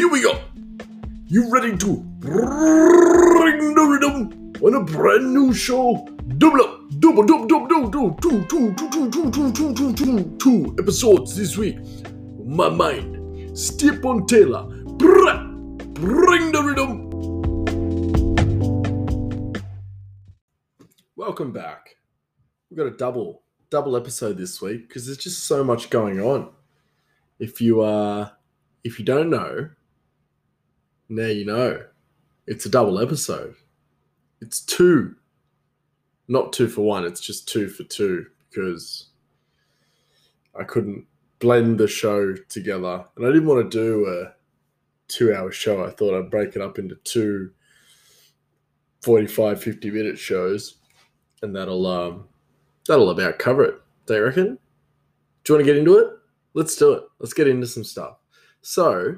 Here we go. You ready to bring them on a brand new show? Two episodes this week. My mind, Stephon Taylor. Bring the rhythm. Welcome back. We've got a double episode this week because there's just so much going on. If you don't know, now you know. It's a double episode. It's two. Not two for one, it's just two for two because I couldn't blend the show together. And I didn't want to do a 2-hour show. I thought I'd break it up into two 45, 50-minute shows and that'll about cover it. Do you reckon? Do you want to get into it? Let's do it. Let's get into some stuff. So,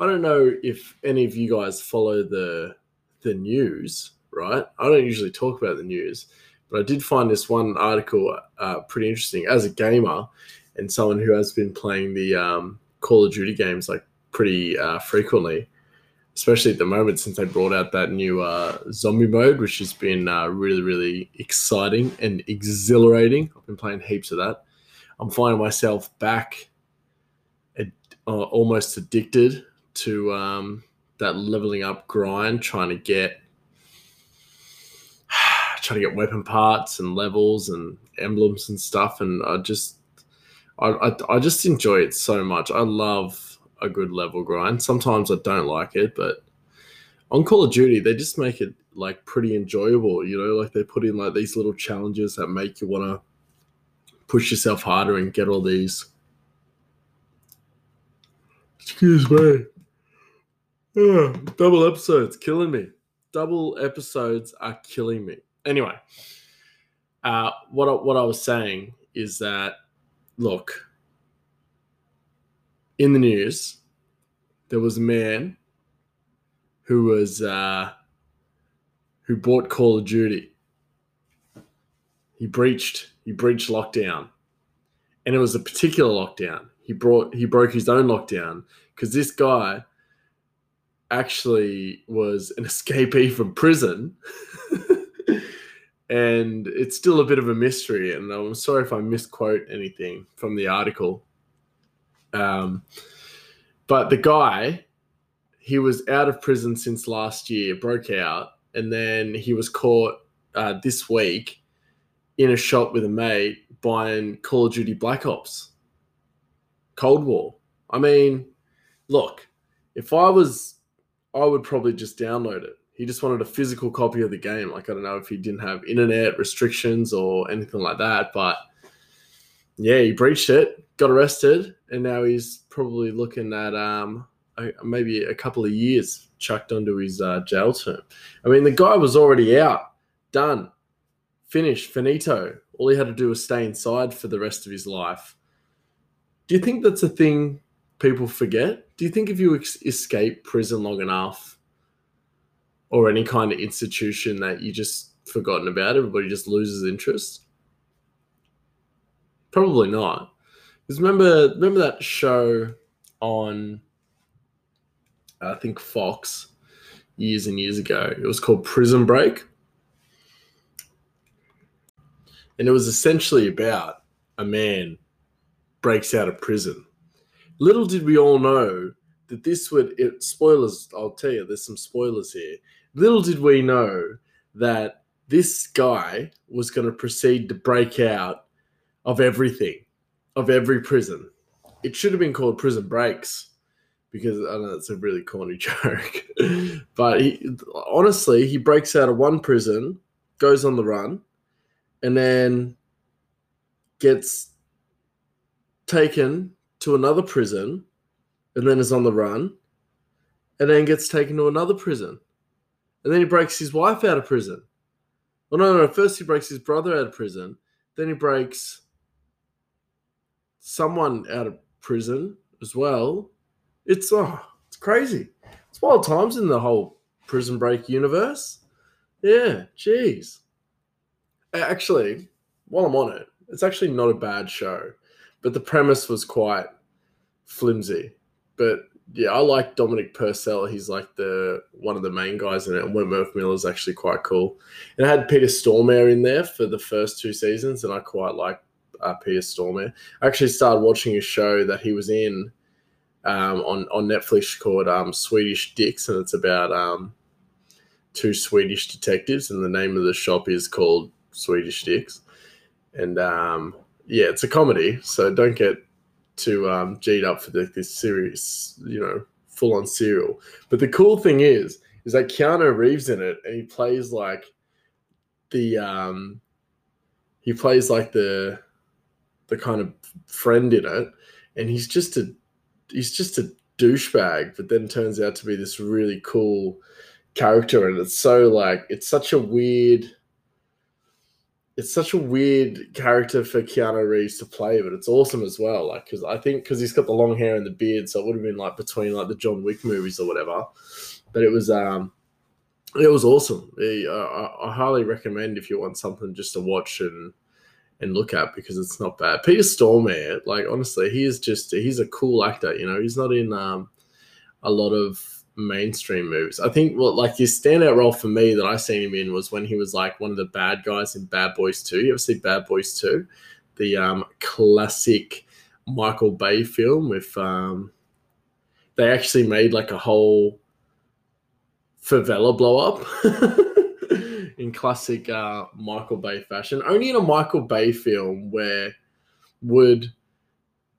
I don't know if any of you guys follow the news, right? I don't usually talk about the news, but I did find this one article pretty interesting. As a gamer and someone who has been playing the Call of Duty games like pretty frequently, especially at the moment since they brought out that new zombie mode, which has been really, really exciting and exhilarating. I've been playing heaps of that. I'm finding myself back almost addicted to that leveling up grind, trying to get weapon parts and levels and emblems and stuff. And I just enjoy it so much. I love a good level grind. Sometimes I don't like it, but on Call of Duty, they just make it like pretty enjoyable. You know, like they put in like these little challenges that make you want to push yourself harder and get all these. Excuse me. Oh, double episodes killing me. Double episodes are killing me. Anyway, what I was saying is that, look, in the news, there was a man who was who bought Call of Duty. He breached lockdown, and it was a particular lockdown. He broke his own lockdown because this guy actually was an escapee from prison, and it's still a bit of a mystery. And I'm sorry if I misquote anything from the article, but the guy, he was out of prison since last year, broke out, and then he was caught this week in a shop with a mate buying Call of Duty Black Ops Cold War. I mean, look, if I was, I would probably just download it. He just wanted a physical copy of the game. Like, I don't know if he didn't have internet restrictions or anything like that, but yeah, he breached it, got arrested, and now he's probably looking at maybe a couple of years chucked onto his jail term. I mean, the guy was already out, done, finished, finito. All he had to do was stay inside for the rest of his life. Do you think that's a thing people forget? Do you think if you escape prison long enough or any kind of institution that you just forgotten about, everybody just loses interest? Probably not. Because remember that show on, I think, Fox years and years ago? It was called Prison Break. And it was essentially about a man breaks out of prison. Little did we all know that this would... spoilers, I'll tell you, there's some spoilers here. Little did we know that this guy was going to proceed to break out of everything, of every prison. It should have been called Prison Breaks because, I know, it's a really corny joke. But honestly, he breaks out of one prison, goes on the run, and then gets taken to another prison, and then is on the run, and then gets taken to another prison. And then he breaks his wife out of prison. Well, no. First he breaks his brother out of prison. Then he breaks someone out of prison as well. It's crazy. It's wild times in the whole Prison Break universe. Yeah, jeez. Actually, while I'm on it, it's actually not a bad show. But the premise was quite flimsy. But yeah, I like Dominic Purcell. He's like the one of the main guys in it, and Wentworth Miller is actually quite cool. And I had Peter Stormare in there for the first two seasons, and I quite liked Peter Stormare. I actually started watching a show that he was in on Netflix called Swedish Dicks, and it's about two Swedish detectives, and the name of the shop is called Swedish Dicks. And yeah, it's a comedy, so don't get too G'd up for this serious, you know, full-on serial. But the cool thing is that Keanu Reeves in it, and he plays like the the kind of friend in it, and he's just a douchebag, but then turns out to be this really cool character. And it's such a weird character for Keanu Reeves to play, but it's awesome as well. Like, because he's got the long hair and the beard, so it would have been like between like the John Wick movies or whatever. But it was awesome. I highly recommend if you want something just to watch and look at, because it's not bad. Peter Stormare, like honestly, he's a cool actor. You know, he's not in a lot of mainstream movies. I think his standout role for me that I seen him in was when he was like one of the bad guys in Bad Boys 2. You ever see Bad Boys 2? The classic Michael Bay film with they actually made like a whole favela blow up in classic Michael Bay fashion. Only in a Michael Bay film where would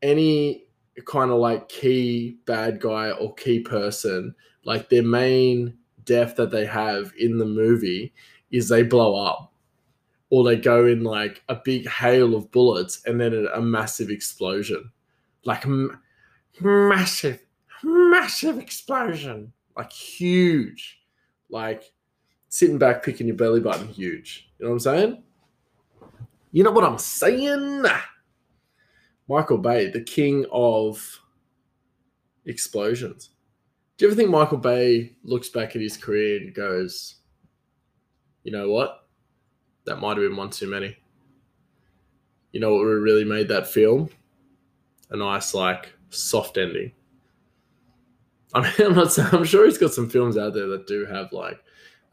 any kind of like key bad guy or key person, like their main death that they have in the movie is they blow up or they go in like a big hail of bullets and then a massive explosion, like massive explosion, like huge, like sitting back picking your belly button huge. You know what I'm saying? You know what I'm saying? Michael Bay, the king of explosions. Do you ever think Michael Bay looks back at his career and goes, you know what? That might have been one too many. You know what really made that film? A nice, like, soft ending. I mean, I'm sure he's got some films out there that do have, like,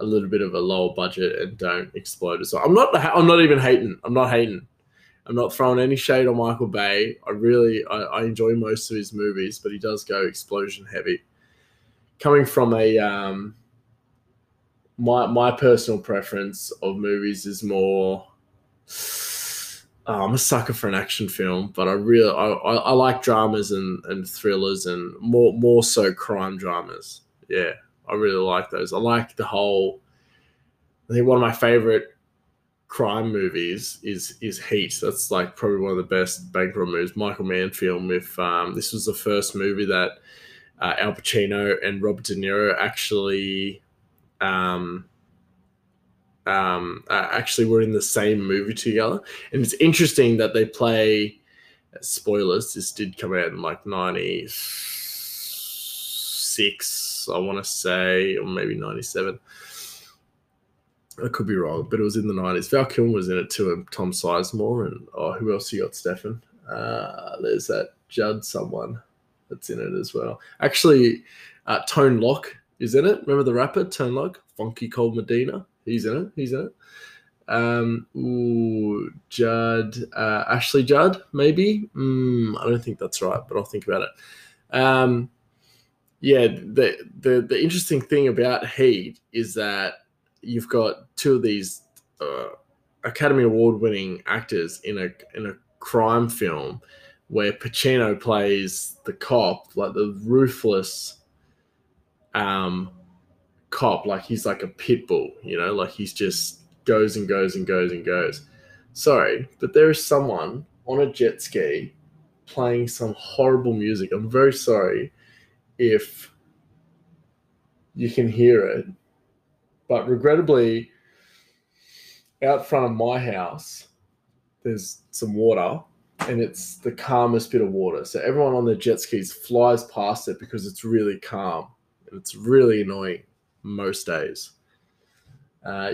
a little bit of a lower budget and don't explode. So I'm not hating. I'm not throwing any shade on Michael Bay. I enjoy most of his movies, but he does go explosion heavy. Coming from a my personal preference of movies is more. I'm a sucker for an action film, but I like dramas and thrillers and more so crime dramas. Yeah, I really like those. I like the whole. I think one of my favorite crime movies is Heat. That's like probably one of the best bankroll movies. Michael Mann film. If this was the first movie that Al Pacino and Robert De Niro actually were in the same movie together, and it's interesting that they play. Spoilers. This did come out in like 96, I want to say, or maybe 97. I could be wrong, but it was in the 90s. Val Kilmer was in it too, and Tom Sizemore, and who else you got, Stefan? There's that Judd someone that's in it as well. Actually, Tone Loc is in it. Remember the rapper, Tone Loc? Funky Cold Medina. He's in it. Judd. Ashley Judd, maybe? I don't think that's right, but I'll think about it. Yeah, the interesting thing about Heat is that you've got two of these Academy Award-winning actors in a crime film, where Pacino plays the cop, like the ruthless cop, like he's like a pit bull, you know, like he's just goes and goes and goes and goes. Sorry, but there is someone on a jet ski playing some horrible music. I'm very sorry if you can hear it. But regrettably, out front of my house, there's some water, and it's the calmest bit of water. So everyone on their jet skis flies past it because it's really calm, and it's really annoying most days.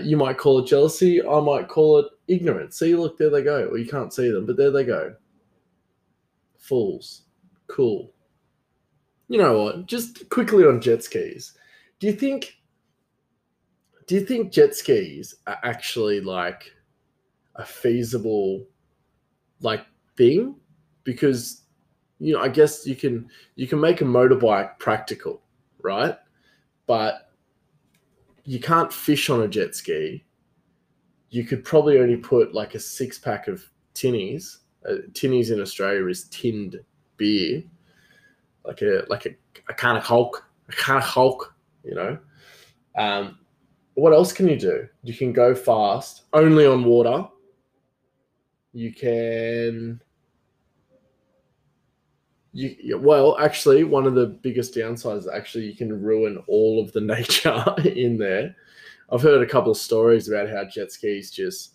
You might call it jealousy. I might call it ignorance. See, look, there they go. Well, you can't see them, but there they go. Fools. Cool. you know what? Just quickly on jet skis. Do you think jet skis are actually like a feasible like thing? Because, you know, I guess you can make a motorbike practical, right? But you can't fish on a jet ski. You could probably only put like a 6-pack of tinnies. Tinnies in Australia is tinned beer, like a kind of Hulk, you know. What else can you do? You can go fast only on water. Well, actually, one of the biggest downsides is actually you can ruin all of the nature in there. I've heard a couple of stories about how jet skis just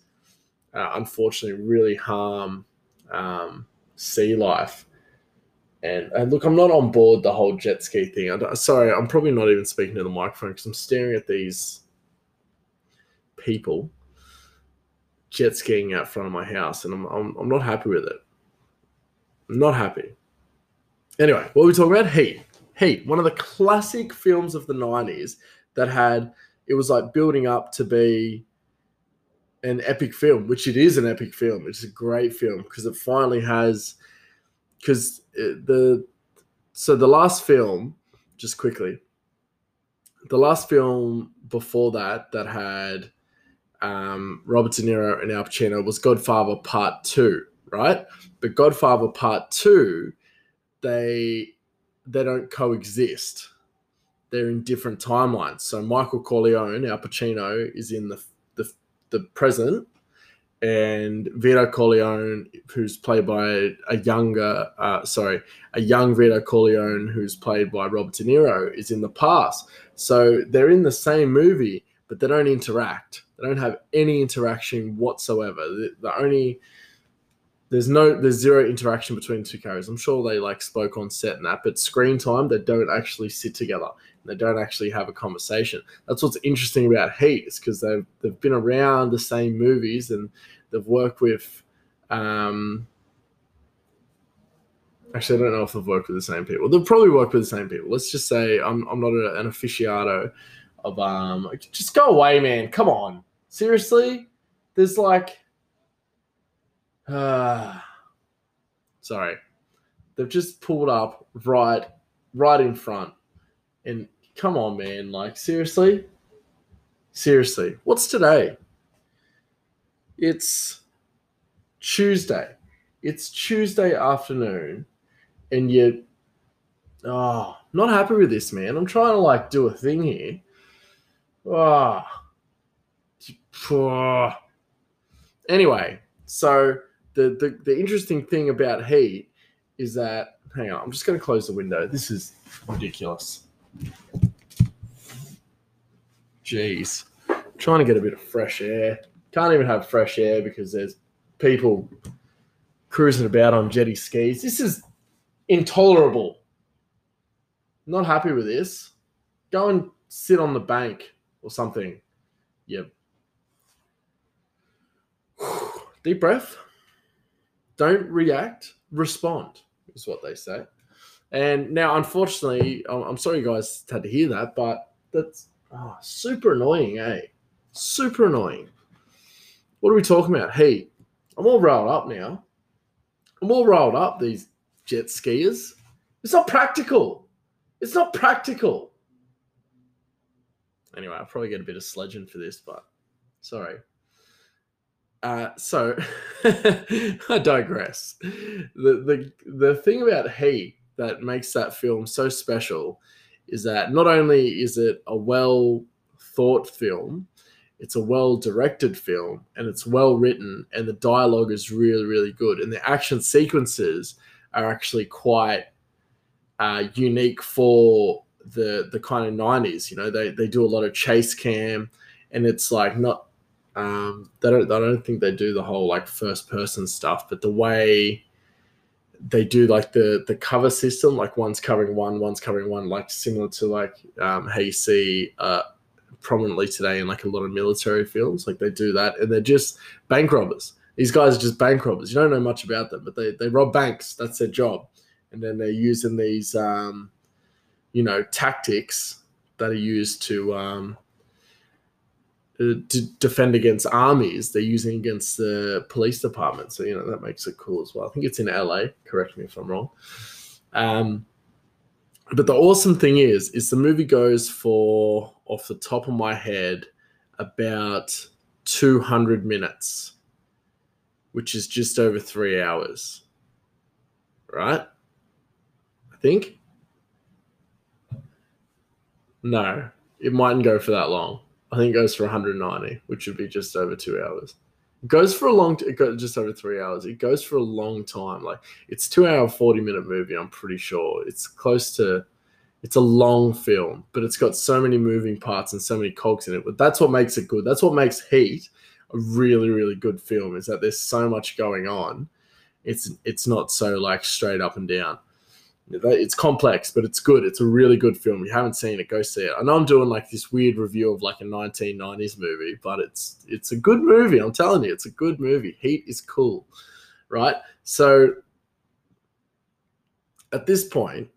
unfortunately really harm sea life. And look, I'm not on board the whole jet ski thing. Sorry, I'm probably not even speaking to the microphone because I'm staring at these people jet skiing out front of my house, and I'm not happy with it. I'm not happy. Anyway, what were we talking about? Heat. Heat, one of the classic films of the 90s that had... It was like building up to be an epic film, which it is an epic film. It's a great film because it finally has, the last film, just quickly, the last film before that had Robert De Niro and Al Pacino was Godfather Part 2, right? But Godfather Part 2, they don't coexist. They're in different timelines. So Michael Corleone, Al Pacino, is in the present, and Vito Corleone, who's played by a young Vito Corleone, who's played by Robert De Niro, is in the past. So they're in the same movie, but they don't interact. They don't have any interaction whatsoever. There's zero interaction between the two characters. I'm sure they like spoke on set and that, but screen time, they don't actually sit together. They don't actually have a conversation. That's what's interesting about Heat, is because they've been around the same movies and they've worked with, actually, I don't know if they've worked with the same people. They've probably worked with the same people. Let's just say I'm not an aficionado of, just go away, man. Come on. Seriously? There's like... sorry. They've just pulled up right in front. And come on, man. Like, seriously? Seriously. What's today? It's Tuesday. It's Tuesday afternoon. And you're... Oh, not happy with this, man. I'm trying to, like, do a thing here. Oh. Anyway, so... The interesting thing about Heat is that, hang on, I'm just going to close the window. This is ridiculous. Jeez. I'm trying to get a bit of fresh air. Can't even have fresh air because there's people cruising about on jetty skis. This is intolerable. Not happy with this. Go and sit on the bank or something. Yep. Deep breath. Don't react, respond, is what they say. And now, unfortunately, I'm sorry you guys had to hear that, but that's super annoying, eh? Super annoying. What are we talking about? Heat. I'm all riled up now. I'm all riled up, these jet skiers. It's not practical. It's not practical. Anyway, I'll probably get a bit of sledging for this, but sorry. So I digress. The thing about Heat that makes that film so special is that not only is it a well-thought film, it's a well-directed film, and it's well-written, and the dialogue is really, really good. And the action sequences are actually quite unique for the kind of 90s. You know, they do a lot of chase cam, and it's like not... I don't think they do the whole like first person stuff, but the way they do like the cover system, like one's covering one, like similar to like how you see prominently today in like a lot of military films. Like they do that, and they're just bank robbers. These guys are just bank robbers. You don't know much about them, but they rob banks. That's their job. And then they're using these you know, tactics that are used to defend against armies, they're using against the police department. So, you know, that makes it cool as well. I think it's in LA, correct me if I'm wrong. But the awesome thing is the movie goes for, off the top of my head, about 200 minutes, which is just over 3 hours, right? I think. No, it mightn't go for that long. I think it goes for 190, which would be just over 2 hours. It goes for a long time. It goes just over 3 hours. It goes for a long time. Like, it's a 2 hour, 40 minute movie, I'm pretty sure. It's close to, it's a long film, but it's got so many moving parts and so many cogs in it. But that's what makes it good. That's what makes Heat a really, really good film, is that there's so much going on. It's not so like straight up and down. It's complex, but it's good. It's a really good film. If you haven't seen it, go see it. I know I'm doing like this weird review of like a 1990s movie, but it's a good movie. I'm telling you, it's a good movie. Heat is cool, right? So at this point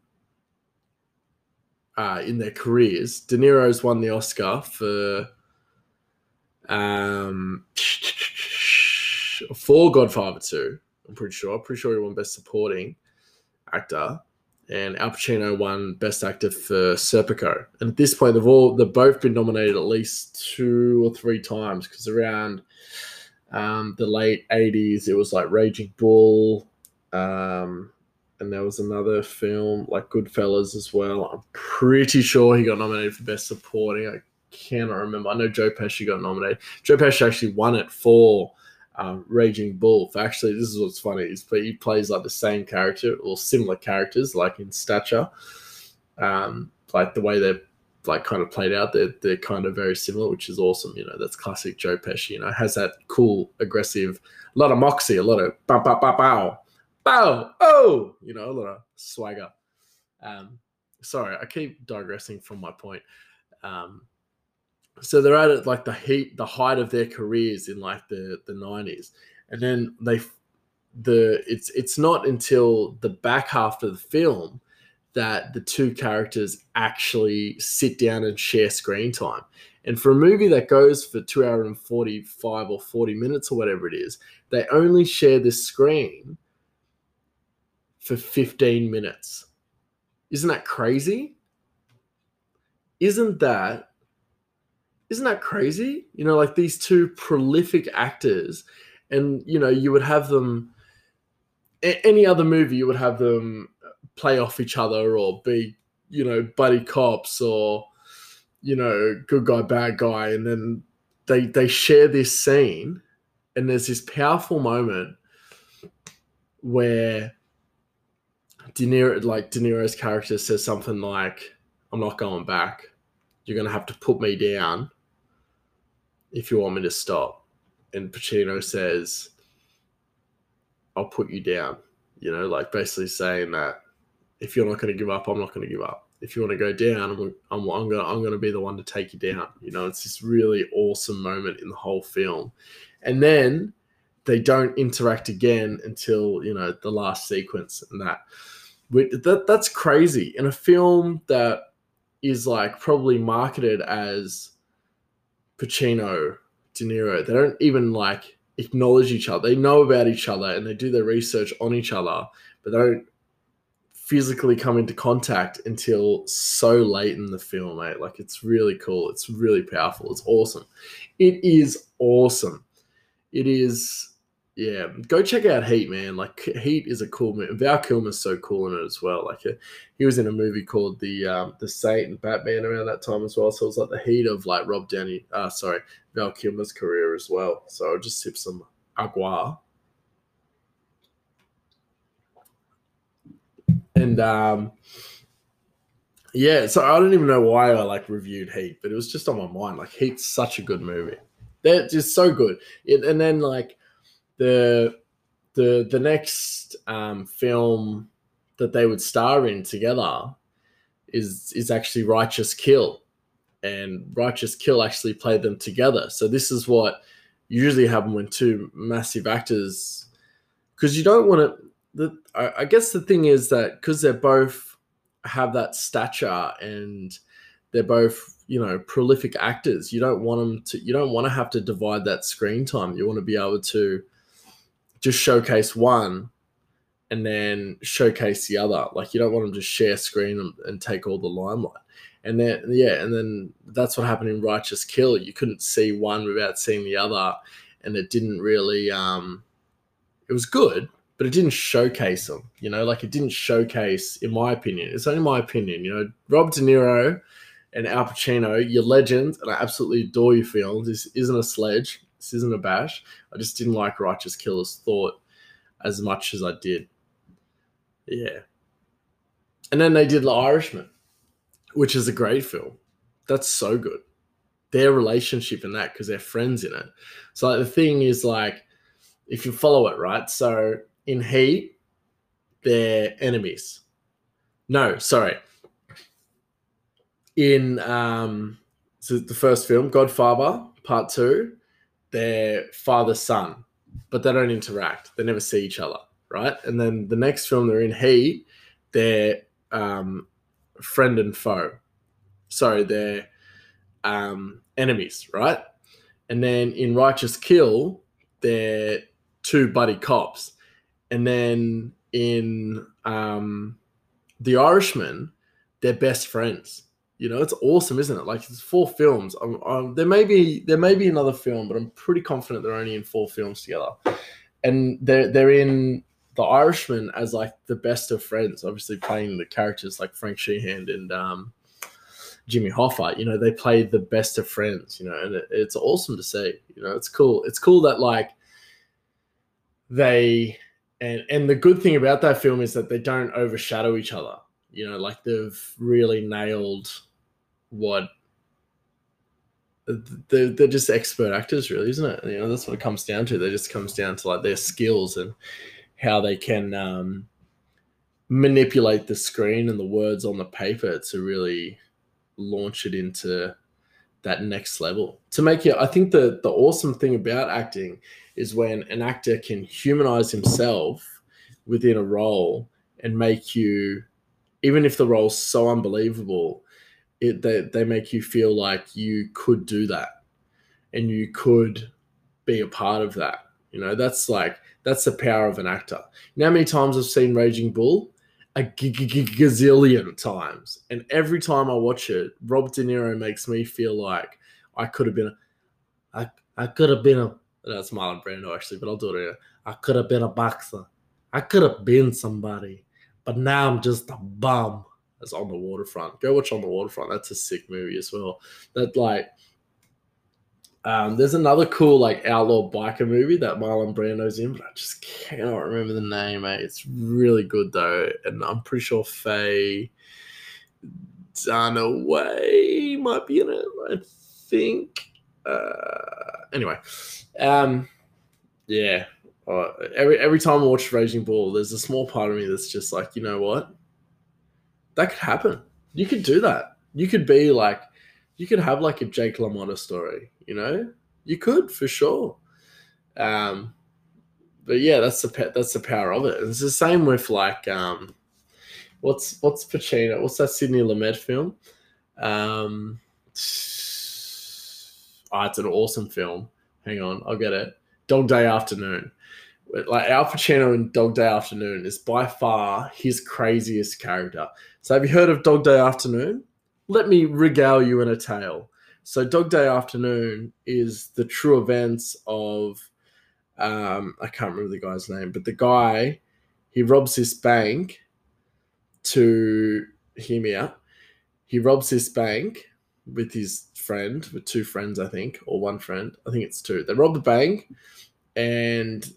in their careers, De Niro's won the Oscar for Godfather 2. I'm pretty sure he won Best Supporting Actor. And Al Pacino won Best Actor for Serpico. And at this point, they've both been nominated at least 2 or 3 times, because around the late 80s, it was like Raging Bull, and there was another film like Goodfellas as well. I'm pretty sure he got nominated for Best Supporting. I cannot remember. I know Joe Pesci got nominated. Joe Pesci actually won it for Raging Bull. Actually, this is what's funny, is he plays like the same character or similar characters, like in stature, like the way they're like kind of played out, they're kind of very similar, which is awesome. You know, that's classic Joe Pesci. You know, has that cool, aggressive, a lot of moxie, a lot of bow, bow, bow, bow, bow, oh, you know, a lot of swagger. Sorry, I keep digressing from my point. So they're at like the height of their careers in like the 90s, and then it's not until the back half of the film that the two characters actually sit down and share screen time. And for a movie that goes for 2 hours and 45 or 40 minutes or whatever it is, they only share the screen for 15 minutes. Isn't that crazy? Isn't that crazy? You know, like these two prolific actors, and, you know, you would have them, any other movie, you would have them play off each other or be, you know, buddy cops or, you know, good guy, bad guy. And then they share this scene, and there's this powerful moment where De Niro's character says something like, "I'm not going back. You're going to have to put me down if you want me to stop." And Pacino says, "I'll put you down," you know, like basically saying that if you're not going to give up, I'm not going to give up. If you want to go down, I'm going to be the one to take you down. You know, it's this really awesome moment in the whole film. And then they don't interact again until, you know, the last sequence, and that's crazy. In a film that is like probably marketed as Pacino, De Niro, they don't even like acknowledge each other. They know about each other and they do their research on each other, but they don't physically come into contact until so late in the film, mate. Like, it's really cool. It's really powerful. It's awesome. It is awesome. It is, yeah. Go check out Heat, man. Like, Heat is a cool movie. Val Kilmer's so cool in it as well. Like, he was in a movie called The Saint and Batman around that time as well. So it was like the heat of like Val Kilmer's career as well. So I'll just sip some agua. And yeah, so I don't even know why I like reviewed Heat, but it was just on my mind. Like, Heat's such a good movie. They're just so good. And then like the next film that they would star in together is actually Righteous Kill, and Righteous Kill actually played them together. So this is what usually happens when two massive actors, because you don't want to. I guess the thing is that because they're both have that stature and they're both, you know, prolific actors. You don't want them to, you don't want to have to divide that screen time. You want to be able to just showcase one and then showcase the other. Like, you don't want them to share screen and take all the limelight. And then, yeah, and then that's what happened in Righteous Kill. You couldn't see one without seeing the other, and it didn't really, it was good, but it didn't showcase them, you know, like it didn't showcase, in my opinion. It's only my opinion, you know, Robert De Niro and Al Pacino, your legends, and I absolutely adore your films. This isn't a sledge. This isn't a bash. I just didn't like Righteous Killers Thought as much as I did. Yeah. And then they did The Irishman, which is a great film. That's so good. Their relationship in that, because they're friends in it. So like, the thing is, like, if you follow it, right? So in Heat, they're enemies. No, sorry. In so the first film, Godfather Part 2, they're father-son, but they don't interact. They never see each other, right? And then the next film they're in, Heat, they're friend and foe. Sorry, they're enemies, right? And then in Righteous Kill, they're two buddy cops. And then in The Irishman, they're best friends. You know, it's awesome, isn't it? Like, it's 4 films. There may be another film, but I'm pretty confident they're only in 4 films together. And they're in The Irishman as like the best of friends, obviously playing the characters like Frank Sheehan and Jimmy Hoffa. You know, they play the best of friends, you know, and it's awesome to see. You know, it's cool. It's cool that like they, and the good thing about that film is that they don't overshadow each other. You know, like they've really nailed what they're just expert actors, really, isn't it? You know, that's what it comes down to. That just comes down to like their skills and how they can manipulate the screen and the words on the paper to really launch it into that next level. To make it, I think the awesome thing about acting is when an actor can humanize himself within a role and make you, even if the role's so unbelievable, they make you feel like you could do that and you could be a part of that. You know, that's like, that's the power of an actor. You know how many times I've seen Raging Bull? A gazillion times. And every time I watch it, Robert De Niro makes me feel like I could have been that's Marlon Brando actually, but I'll do it here. I could have been a boxer. I could have been somebody. But now I'm just a bum. That's On the Waterfront. Go watch On the Waterfront. That's a sick movie as well. That like, there's another cool like outlaw biker movie that Marlon Brando's in, but I just cannot remember the name, mate. It's really good though, and I'm pretty sure Faye Dunaway might be in it, I think. Anyway, yeah. Every time I watch Raging Bull, there's a small part of me that's just like, you know what? That could happen. You could do that. You could be like, you could have like a Jake LaMotta story, you know? You could, for sure. But yeah, that's the power of it. And it's the same with like, what's Pacino? What's that Sidney Lumet film? It's an awesome film. Hang on, I'll get it. Dog Day Afternoon. Like Al Pacino in Dog Day Afternoon is by far his craziest character. So have you heard of Dog Day Afternoon? Let me regale you in a tale. So Dog Day Afternoon is the true events of, I can't remember the guy's name, but the guy, he robs this bank to, hear me out, he robs this bank with his friend, with 2 friends, I think, or 1 friend. I think it's 2. They rob the bank and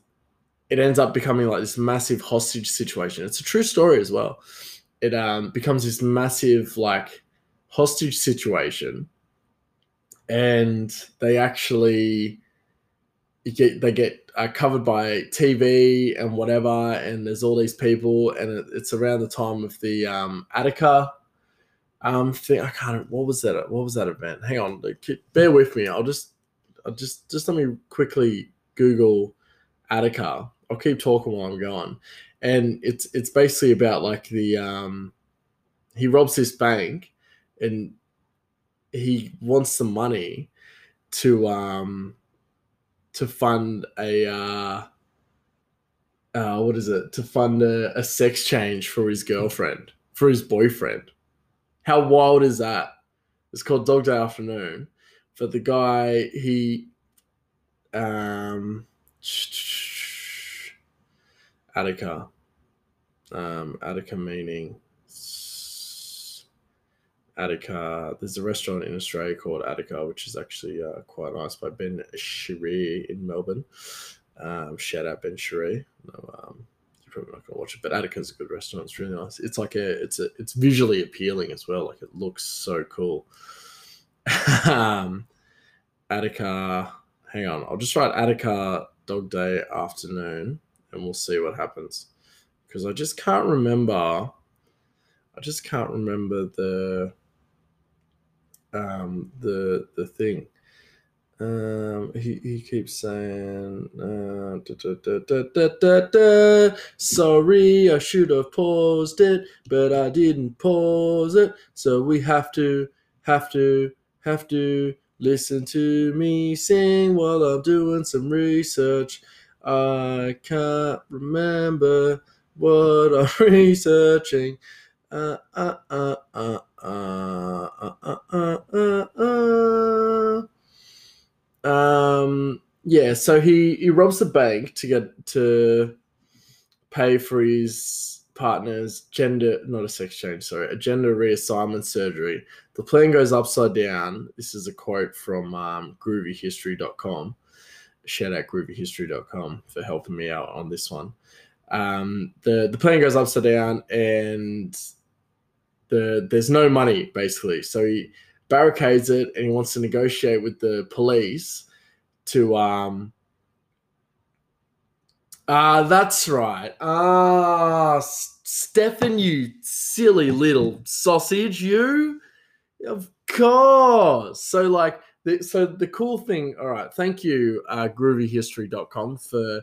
it ends up becoming like this massive hostage situation. It's a true story as well. It becomes this massive like hostage situation, and they actually get covered by TV and whatever, and there's all these people, and it's around the time of the Attica thing. I can't. What was that event? Hang on, bear with me. I'll just let me quickly Google Attica. I'll keep talking while I'm going. And it's basically about like the he robs this bank and he wants some money to fund a sex change for his girlfriend, for his boyfriend. How wild is that? It's called Dog Day Afternoon. But the guy, he, Attica. Attica meaning Attica. There's a restaurant in Australia called Attica, which is actually quite nice, by Ben Shiree in Melbourne. Shout out Ben Shiree. No, you're probably not gonna watch it, but Attica's a good restaurant. It's really nice. It's like it's visually appealing as well. Like it looks so cool. Attica. Hang on, I'll just write Attica Dog Day Afternoon, and we'll see what happens. Because I just can't remember. I just can't remember the thing. He keeps saying, sorry, I should have paused it, but I didn't pause it. So we have to listen to me sing while I'm doing some research. I can't remember what I'm researching. Yeah, so he robs the bank to get to pay for his partner's a gender reassignment surgery. The plan goes upside down. This is a quote from GroovyHistory.com. Shout out GroovyHistory.com for helping me out on this one. The plan goes upside down, and there's no money, basically. So he barricades it, and he wants to negotiate with the police to that's right. Stefan, you silly little sausage, you. Of course. So like the cool thing, all right, thank you groovyhistory.com for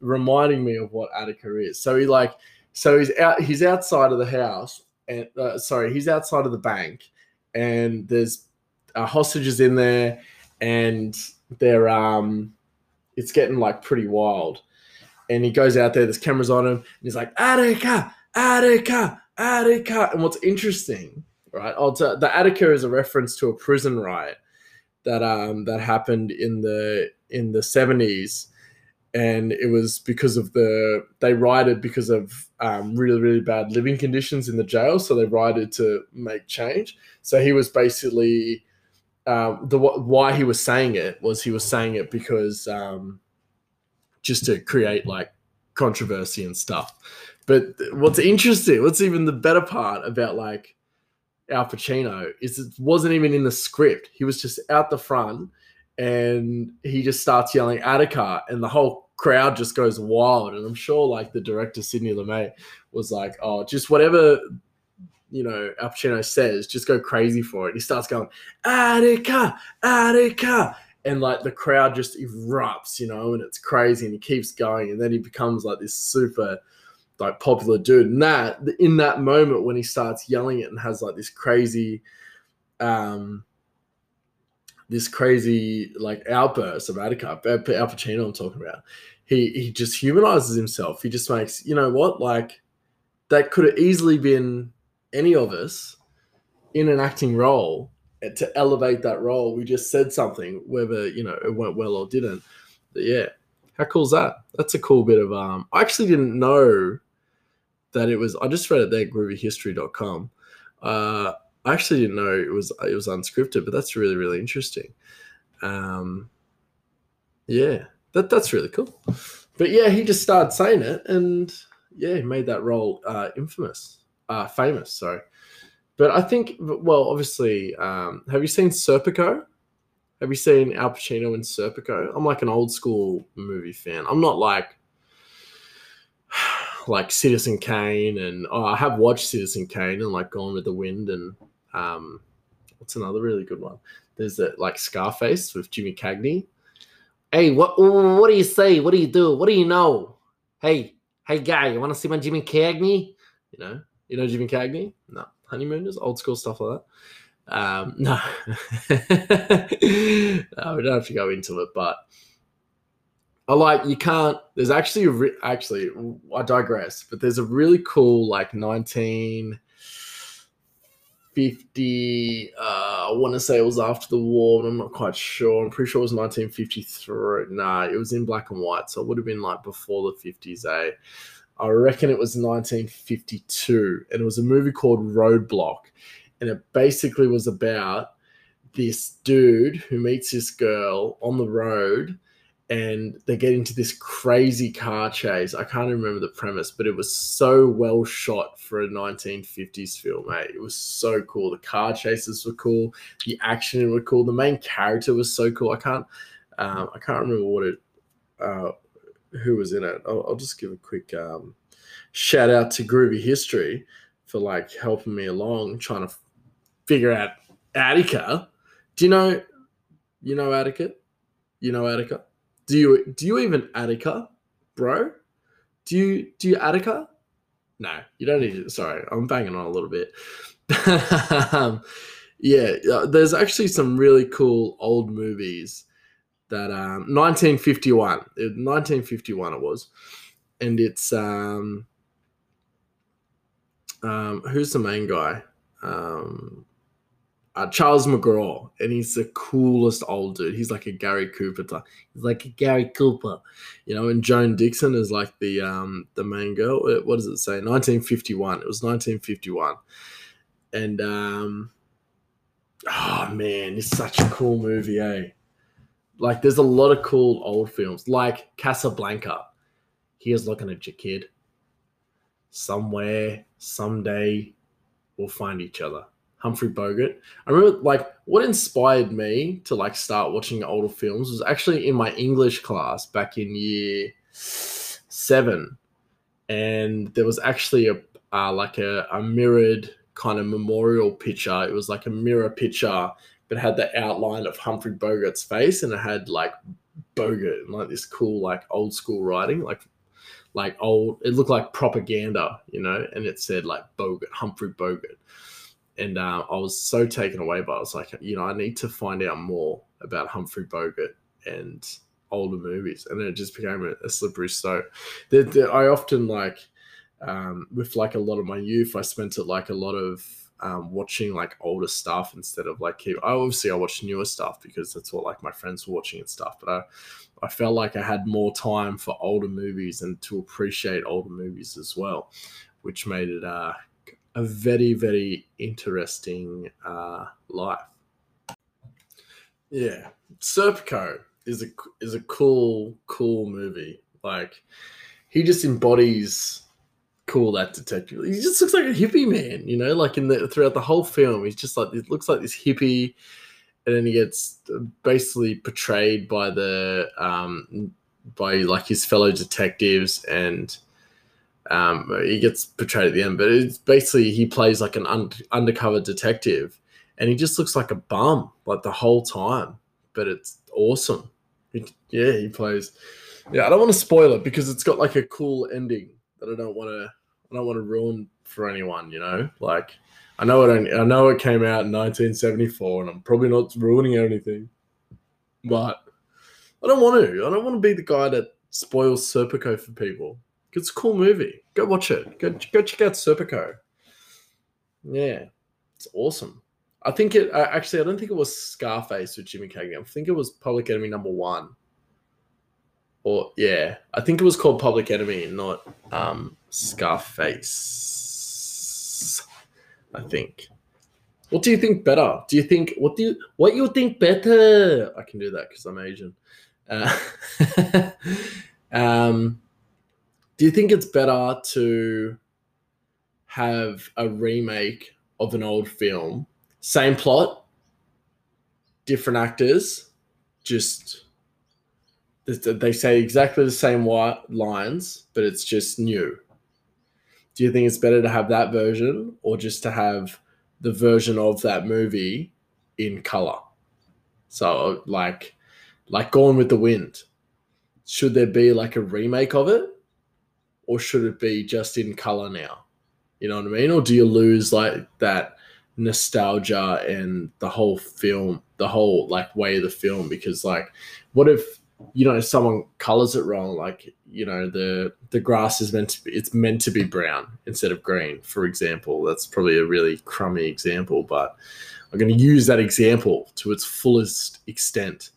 reminding me of what Attica is. So he's outside of the house, and he's outside of the bank, and there's hostages in there, and they're it's getting like pretty wild. And he goes out there, there's cameras on him, and he's like, Attica, Attica, Attica. And what's interesting, right? The Attica is a reference to a prison riot that happened in the 70s. And it was because of they rioted because of really, really bad living conditions in the jail. So they rioted to make change. So he was basically, why he was saying it was because just to create like controversy and stuff. But what's interesting, what's even the better part about like Al Pacino is it wasn't even in the script. He was just out the front, and he just starts yelling Attica, and the whole crowd just goes wild. And I'm sure like the director, Sidney Lumet, was like, oh, just whatever, you know, Al Pacino says, just go crazy for it. He starts going, Attica, Attica. And like the crowd just erupts, you know, and it's crazy, and he keeps going. And then he becomes like this super like popular dude. And in that moment when he starts yelling it and has like this crazy like outburst of Attica, Al Pacino I'm talking about, he just humanizes himself. He just makes, you know what, like that could have easily been any of us in an acting role. To elevate that role, we just said something, whether, you know, it went well or didn't. But yeah, how cool is that? That's a cool bit of I actually didn't know that it was. I just read it there, groovyhistory.com. I actually didn't know it was unscripted, but that's really, really interesting. Yeah, that's really cool. But yeah, he just started saying it, and yeah, he made that role famous. Sorry. But I think, well, obviously, have you seen Serpico? Have you seen Al Pacino in Serpico? I'm like an old school movie fan. I'm not like Citizen Kane, and I have watched Citizen Kane and like Gone with the Wind, and what's another really good one? There's that like Scarface with Jimmy Cagney. Hey, what do you say? What do you do? What do you know? Hey guy, you want to see my Jimmy Cagney? You know Jimmy Cagney? No. Honeymooners, old school stuff like that. No. No, we don't have to go into it, but I like, you can't, there's actually, actually, I digress, but there's a really cool, like, 1950, I want to say it was after the war, but I'm not quite sure. I'm pretty sure it was 1953. Nah, it was in black and white, so it would have been, like, before the 50s, eh? I reckon it was 1952, and it was a movie called Roadblock, and it basically was about this dude who meets this girl on the road, and they get into this crazy car chase. I can't remember the premise, but it was so well shot for a 1950s film, mate. It was so cool. The car chases were cool. The action were cool. The main character was so cool. I can't remember what it, who was in it. I'll just give a quick shout out to Groovy History for like helping me along trying to figure out Attica. Do you know Attica? You know Attica? Do you even Attica, bro? Do you Attica? No, you don't need to. Sorry, I'm banging on a little bit. Yeah, there's actually some really cool old movies that 1951 it was, and it's who's the main guy? Charles McGraw, and he's the coolest old dude. He's like a Gary Cooper type. He's like a Gary Cooper, you know. And Joan Dixon is like the main girl. What does it say? 1951. It was 1951, and oh man, it's such a cool movie, eh? Like, there's a lot of cool old films, like Casablanca. Here's looking at your kid. Somewhere, someday, we'll find each other. Humphrey Bogart. I remember, like, what inspired me to, like, start watching older films was actually in my English class back in year 7. And there was actually a mirrored kind of memorial picture. It was like a mirror picture, but it had the outline of Humphrey Bogart's face, and it had, like, Bogart and, like, this cool, like, old school writing, like old, it looked like propaganda, you know, and it said, like, Bogart, Humphrey Bogart. And I was so taken away by it. I was like, you know, I need to find out more about Humphrey Bogart and older movies. And it just became a slippery slope. I often, like, with, like, a lot of my youth, I spent it, like, a lot of watching, like, older stuff instead of, like, I watched newer stuff because that's what, like, my friends were watching and stuff. But I felt like I had more time for older movies and to appreciate older movies as well, which made it a very, very interesting life. Yeah, Serpico is a cool movie. Like, he just embodies cool, that detective. He just looks like a hippie man, you know. Like throughout the whole film, he's just like, it looks like this hippie, and then he gets basically portrayed by the by like his fellow detectives and. He gets portrayed at the end, but it's basically he plays like an undercover detective, and he just looks like a bum like the whole time, but it's awesome. I don't want to spoil it because it's got like a cool ending that I don't want to ruin for anyone, you know. Like, I know it came out in 1974, and I'm probably not ruining anything, but I don't want to be the guy that spoils Serpico for people. It's a cool movie. Go watch it. Go check out Serpico. Yeah, it's awesome. I think it actually. I don't think it was Scarface with Jimmy Cagney. I think it was Public Enemy #1. Or yeah, I think it was called Public Enemy, not Scarface. I think. What do you think better? Do you think what you think better? I can do that because I'm Asian. Do you think it's better to have a remake of an old film, same plot, different actors, just they say exactly the same lines, but it's just new? Do you think it's better to have that version or just to have the version of that movie in color? So like Gone with the Wind, should there be like a remake of it? Or should it be just in color now? You know what I mean? Or do you lose like that nostalgia and the whole film, the whole like way of the film? Because like, what if, you know, someone colors it wrong? Like, you know, the grass is meant to be, it's meant to be brown instead of green, for example. That's probably a really crummy example, but I'm going to use that example to its fullest extent.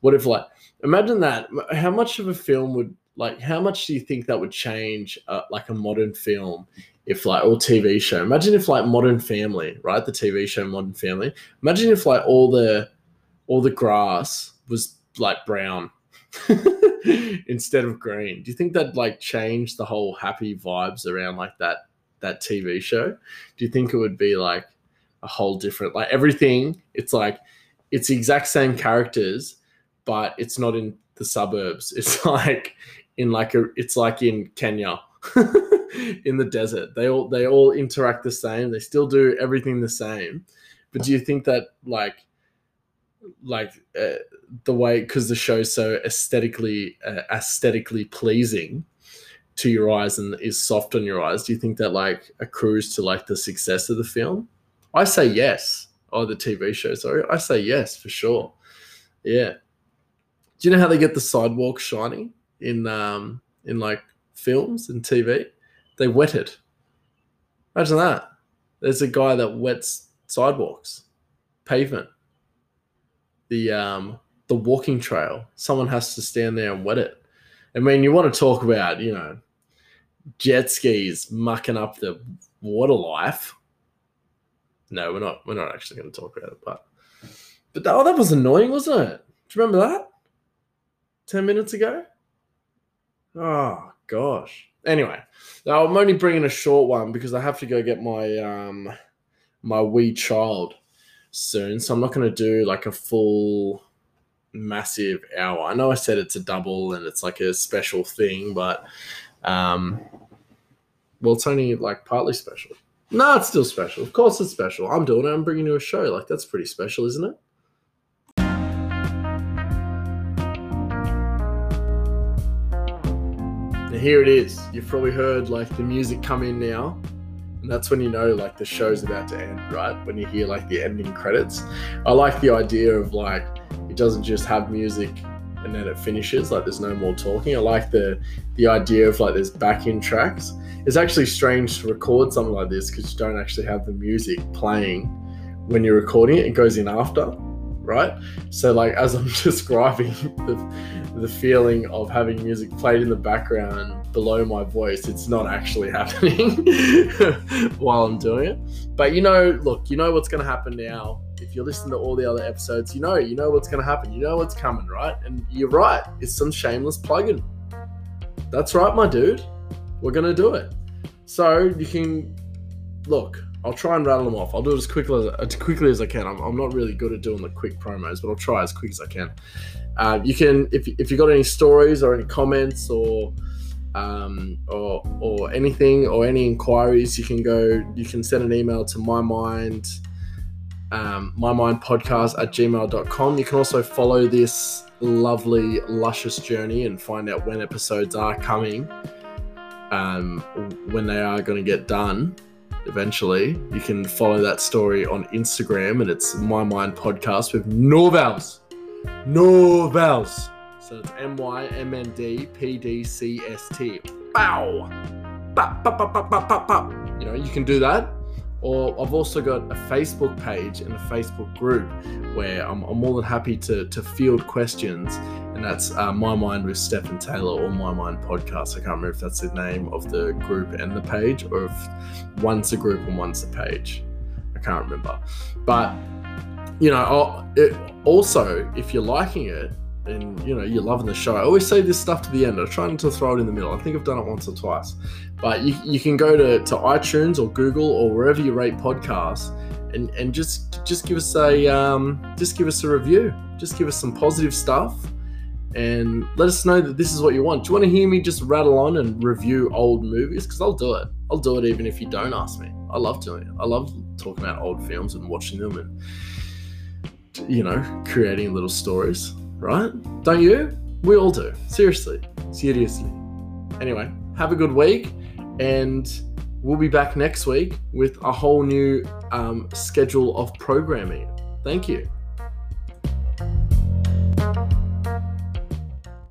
What if, like, imagine that, how much of a film would, like, how much do you think that would change, like a modern film, if like, or TV show? Imagine if like Modern Family, right? The TV show Modern Family. Imagine if like all the grass was like brown instead of green. Do you think that like change the whole happy vibes around like that TV show? Do you think it would be like a whole different, like everything? It's like, it's the exact same characters, but it's not in the suburbs. It's like in like it's like in Kenya, in the desert. They all interact the same. They still do everything the same. But do you think that like the way, because the show's so aesthetically pleasing to your eyes and is soft on your eyes, do you think that like accrues to like the success of the film? I say yes. Oh, the TV show, sorry. I say yes for sure. Yeah. Do you know how they get the sidewalk shiny in like films and TV? They wet it. Imagine that. There's a guy that wets sidewalks, pavement, the walking trail. Someone has to stand there and wet it. I mean, you want to talk about, you know, jet skis mucking up the water life. No, we're not actually going to talk about it, but that was annoying, wasn't it? Do you remember that? 10 minutes ago? Oh, gosh. Anyway, now I'm only bringing a short one because I have to go get my my wee child soon, so I'm not going to do like a full massive hour. I know I said it's a double and it's like a special thing, but well, it's only like partly special. No, it's still special. Of course it's special. I'm doing it. I'm bringing you a show. Like, that's pretty special, isn't it? Now, here it is. You've probably heard, like, the music come in now. And that's when you know, like, the show's about to end, right? When you hear, like, the ending credits. I like the idea of, like, it doesn't just have music and then it finishes, like there's no more talking. I like the idea of like there's back-in tracks. It's actually strange to record something like this because you don't actually have the music playing when you're recording it. It goes in after, right? So like as I'm describing the feeling of having music played in the background below my voice, it's not actually happening while I'm doing it. But you know, look, you know what's going to happen now. If you listen to all the other episodes, you know what's going to happen. You know what's coming, right? And you're right. It's some shameless plug-in. That's right, my dude. We're going to do it. So you can... Look, I'll try and rattle them off. I'll do it as quickly as I can. I'm not really good at doing the quick promos, but I'll try as quick as I can. You can... If you got any stories or any comments or anything or any inquiries, you can send an email to mymindpodcast@gmail.com. You can also follow this lovely, luscious journey and find out when episodes are coming, when they are going to get done eventually. You can follow that story on Instagram, and it's My Mind Podcast with no vowels. No vowels. So it's MYMNDPDCST. Bow! Bop, bop, bop, bop, bop, bop. You know, you can do that. Or I've also got a Facebook page and a Facebook group where I'm more than happy to field questions. And that's My Mind with Stephon Taylor or My Mind Podcast. I can't remember if that's the name of the group and the page, or if one's a group and one's a page. I can't remember. But, you know, also, if you're liking it and, you know, you're loving the show, I always say this stuff to the end. I try not to throw it in the middle. I think I've done it once or twice. But you can go to iTunes or Google or wherever you rate podcasts, and just give us a review. Just give us some positive stuff, and let us know that this is what you want. Do you want to hear me just rattle on and review old movies? Because I'll do it. I'll do it even if you don't ask me. I love doing it. I love talking about old films and watching them, and you know, creating little stories. Right? Don't you? We all do. Seriously. Anyway. Have a good week, and We'll be back next week with a whole new schedule of programming. Thank you.